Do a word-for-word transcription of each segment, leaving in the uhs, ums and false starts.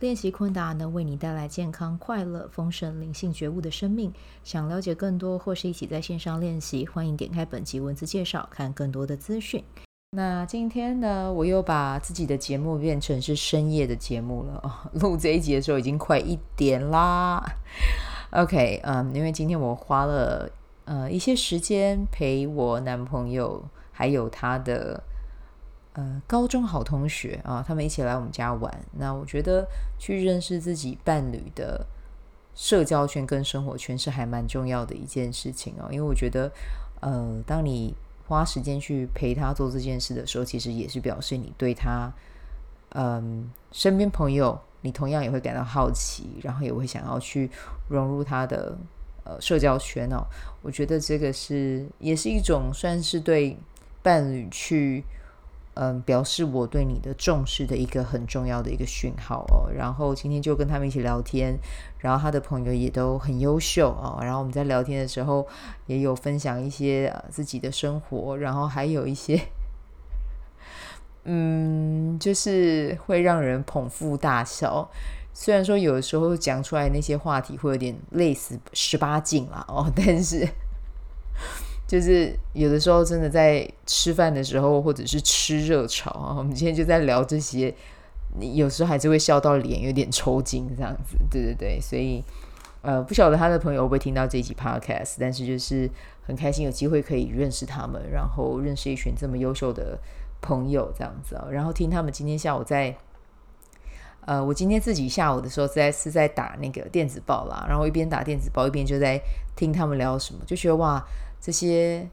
练习昆达能为你带来健康、快乐、丰盛、灵性觉悟的生命。想了解更多或是一起在线上练习，欢迎点开本集文字介绍看更多的资讯。那今天呢，我又把自己的节目变成是深夜的节目了、哦、录这一集的时候已经快一点啦。 OK、嗯、因为今天我花了、呃、一些时间陪我男朋友还有他的呃，高中好同学啊，他们一起来我们家玩。那我觉得去认识自己伴侣的社交圈跟生活圈是还蛮重要的一件事情哦。因为我觉得，呃，当你花时间去陪他做这件事的时候，其实也是表示你对他，嗯，身边朋友，你同样也会感到好奇，然后也会想要去融入他的呃社交圈哦。我觉得这个是也是一种算是对伴侣去。嗯，表示我对你的重视的一个很重要的一个讯号哦。然后今天就跟他们一起聊天，然后他的朋友也都很优秀哦。然后我们在聊天的时候也有分享一些、呃、自己的生活，然后还有一些嗯，就是会让人捧腹大笑。虽然说有的时候讲出来那些话题会有点类似十八禁啦哦，但是就是有的时候真的在吃饭的时候或者是吃热炒啊，我们今天就在聊这些，有时候还是会笑到脸有点抽筋这样子。对对对，所以呃，不晓得他的朋友会不会听到这一集 podcast， 但是就是很开心有机会可以认识他们，然后认识一群这么优秀的朋友这样子、哦、然后听他们今天下午在呃，我今天自己下午的时候是 在, 是在打那个电子报啦，然后一边打电子报一边就在听他们聊什么，就觉得哇，这些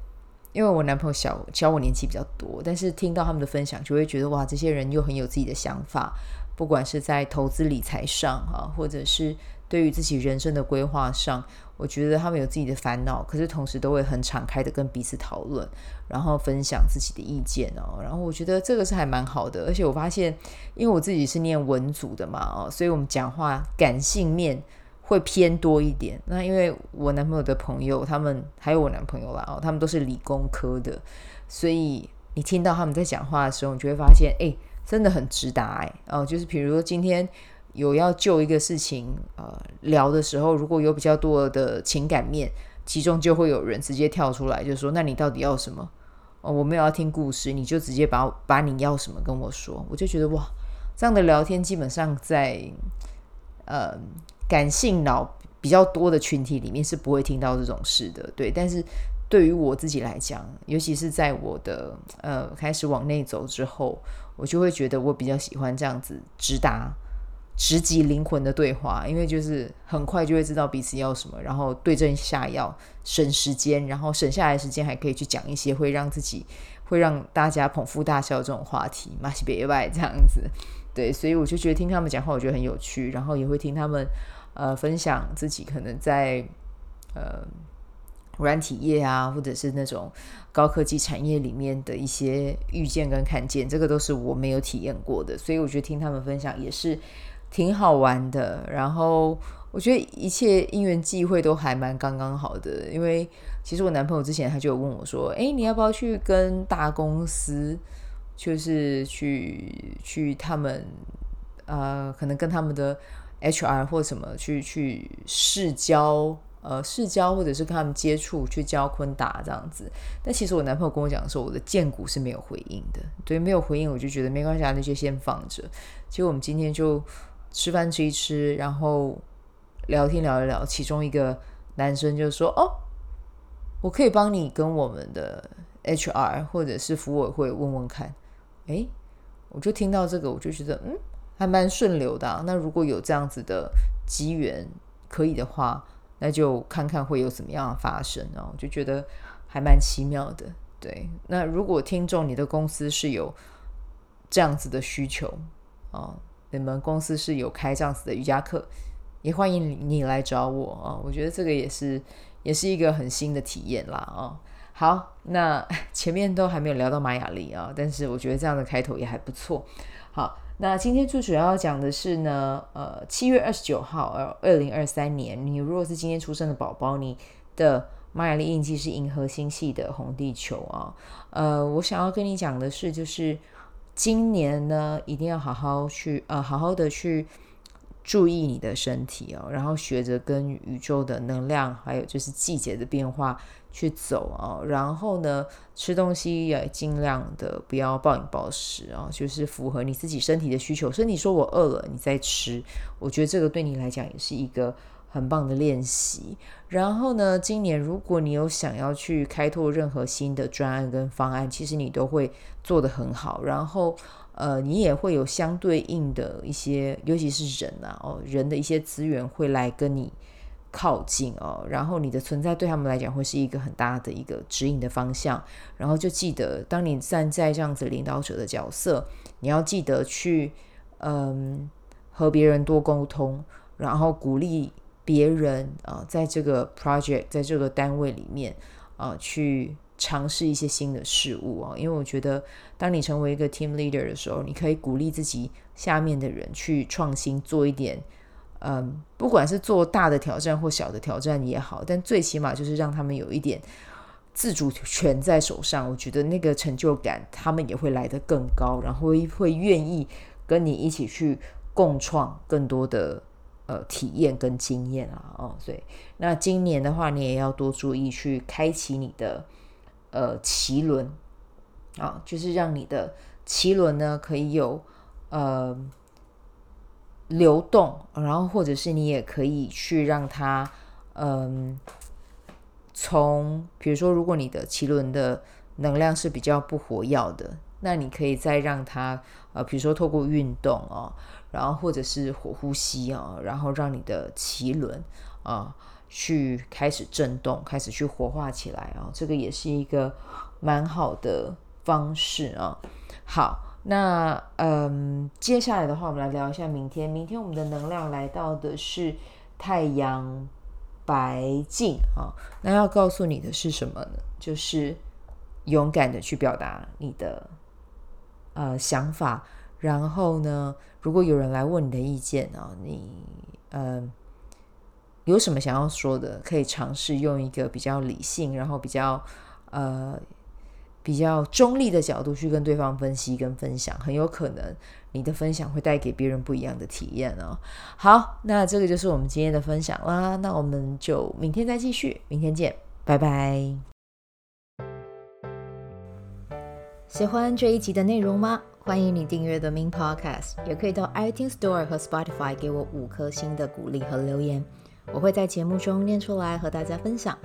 因为我男朋友小小我年纪比较多，但是听到他们的分享就会觉得哇，这些人又很有自己的想法，不管是在投资理财上、啊、或者是对于自己人生的规划上，我觉得他们有自己的烦恼，可是同时都会很敞开的跟彼此讨论，然后分享自己的意见哦。然后我觉得这个是还蛮好的，而且我发现因为我自己是念文组的嘛、哦、所以我们讲话感性面会偏多一点。那因为我男朋友的朋友他们还有我男朋友啦、哦、他们都是理工科的，所以你听到他们在讲话的时候，你就会发现哎，真的很直达哎、哦、就是比如说今天有要就一个事情、呃、聊的时候，如果有比较多的情感面，其中就会有人直接跳出来就说那你到底要什么、哦、我没有要听故事，你就直接 把, 把你要什么跟我说。我就觉得哇，这样的聊天基本上在呃感性脑比较多的群体里面是不会听到这种事的。对，但是对于我自己来讲，尤其是在我的呃开始往内走之后，我就会觉得我比较喜欢这样子直达直击灵魂的对话，因为就是很快就会知道彼此要什么，然后对症下药，省时间，然后省下来的时间还可以去讲一些会让自己会让大家捧腹大笑的这种话题，嘛是别外这样子。对，所以我就觉得听他们讲话我觉得很有趣，然后也会听他们呃，分享自己可能在呃软体业啊，或者是那种高科技产业里面的一些预见跟看见，这个都是我没有体验过的，所以我觉得听他们分享也是挺好玩的。然后我觉得一切因缘际会都还蛮刚刚好的，因为其实我男朋友之前他就有问我说，哎，你要不要去跟大公司，就是去去他们呃，可能跟他们的H R 或什么去去试教呃试教，或者是跟他们接触去教昆达这样子。但其实我男朋友跟我讲的时候，我的荐股是没有回应的。对，没有回应，我就觉得没关系啊，那就先放着。结果我们今天就吃饭吃一吃，然后聊天聊一聊，其中一个男生就说哦，我可以帮你跟我们的 H R 或者是服务委会问问看。诶，我就听到这个我就觉得嗯还蛮顺流的、啊、那如果有这样子的机缘可以的话，那就看看会有怎么样的发生、啊、我就觉得还蛮奇妙的。对，那如果听众你的公司是有这样子的需求、啊、你们公司是有开这样子的瑜伽课，也欢迎你来找我啊、哦！我觉得这个也是也是一个很新的体验啦啊、哦！好，那前面都还没有聊到玛雅历啊、哦，但是我觉得这样的开头也还不错。好，那今天最主要要讲的是呢，呃，七月二十九号，二零二三年，你如果是今天出生的宝宝，你的玛雅历印记是银河星系的红地球啊、哦。呃，我想要跟你讲的是，就是今年呢，一定要好好去呃，好好的去。注意你的身体哦，然后学着跟宇宙的能量，还有就是季节的变化去走哦。然后呢，吃东西也尽量的不要暴饮暴食哦，就是符合你自己身体的需求。身体说我饿了，你再吃，我觉得这个对你来讲也是一个很棒的练习。然后呢，今年如果你有想要去开拓任何新的专案跟方案，其实你都会做得很好。然后呃，你也会有相对应的一些，尤其是人啊，哦，人的一些资源会来跟你靠近哦，然后你的存在对他们来讲会是一个很大的一个指引的方向。然后就记得，当你站在这样子领导者的角色，你要记得去嗯和别人多沟通，然后鼓励别人啊、呃，在这个 project 在这个单位里面啊、呃、去。尝试一些新的事物、哦、因为我觉得当你成为一个 team leader 的时候，你可以鼓励自己下面的人去创新，做一点、嗯、不管是做大的挑战或小的挑战也好，但最起码就是让他们有一点自主权在手上，我觉得那个成就感他们也会来得更高，然后会愿意跟你一起去共创更多的呃，体验跟经验啊、哦、所以那今年的话，你也要多注意去开启你的呃，脐轮啊，就是让你的脐轮呢可以有呃流动，然后或者是你也可以去让它嗯、呃，从比如说，如果你的脐轮的能量是比较不活跃的，那你可以再让它呃，比如说透过运动哦，然后或者是火呼吸哦，然后让你的脐轮啊。去开始震动，开始去活化起来啊、哦！这个也是一个蛮好的方式啊、哦。好，那嗯，接下来的话，我们来聊一下明天。明天我们的能量来到的是太阳白镜啊、哦。那要告诉你的是什么呢？就是勇敢的去表达你的呃想法。然后呢，如果有人来问你的意见啊、哦，你嗯。有什么想要说的，可以尝试用一个比较理性，然后比较呃比较中立的角度去跟对方分析跟分享，很有可能你的分享会带给别人不一样的体验哦。好，那这个就是我们今天的分享啦，那我们就明天再继续，明天见，拜拜。喜欢这一集的内容吗？欢迎你订阅 The Min Podcast， 也可以到 iTunes Store 和 Spotify 给我五颗星的鼓励和留言，我会在节目中念出来和大家分享，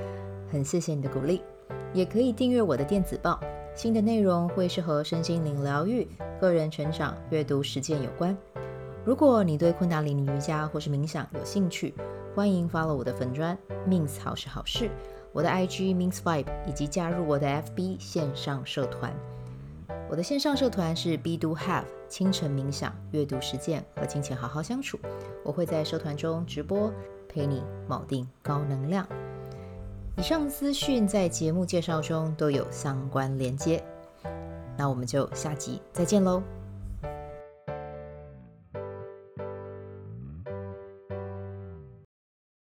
很谢谢你的鼓励。也可以订阅我的电子报，新的内容会是和身心灵疗愈、个人成长、阅读实践有关。如果你对昆达里尼瑜伽或是冥想有兴趣，欢迎 follow 我的粉专 Mins 好事好事，我的 I G minsvibe， 以及加入我的 F B 线上社团。我的线上社团是 Be Do Have 清晨冥想、阅读实践和金钱好好相处，我会在社团中直播，陪你锚定高能量。以上资讯在节目介绍中都有相关连接，那我们就下集再见喽。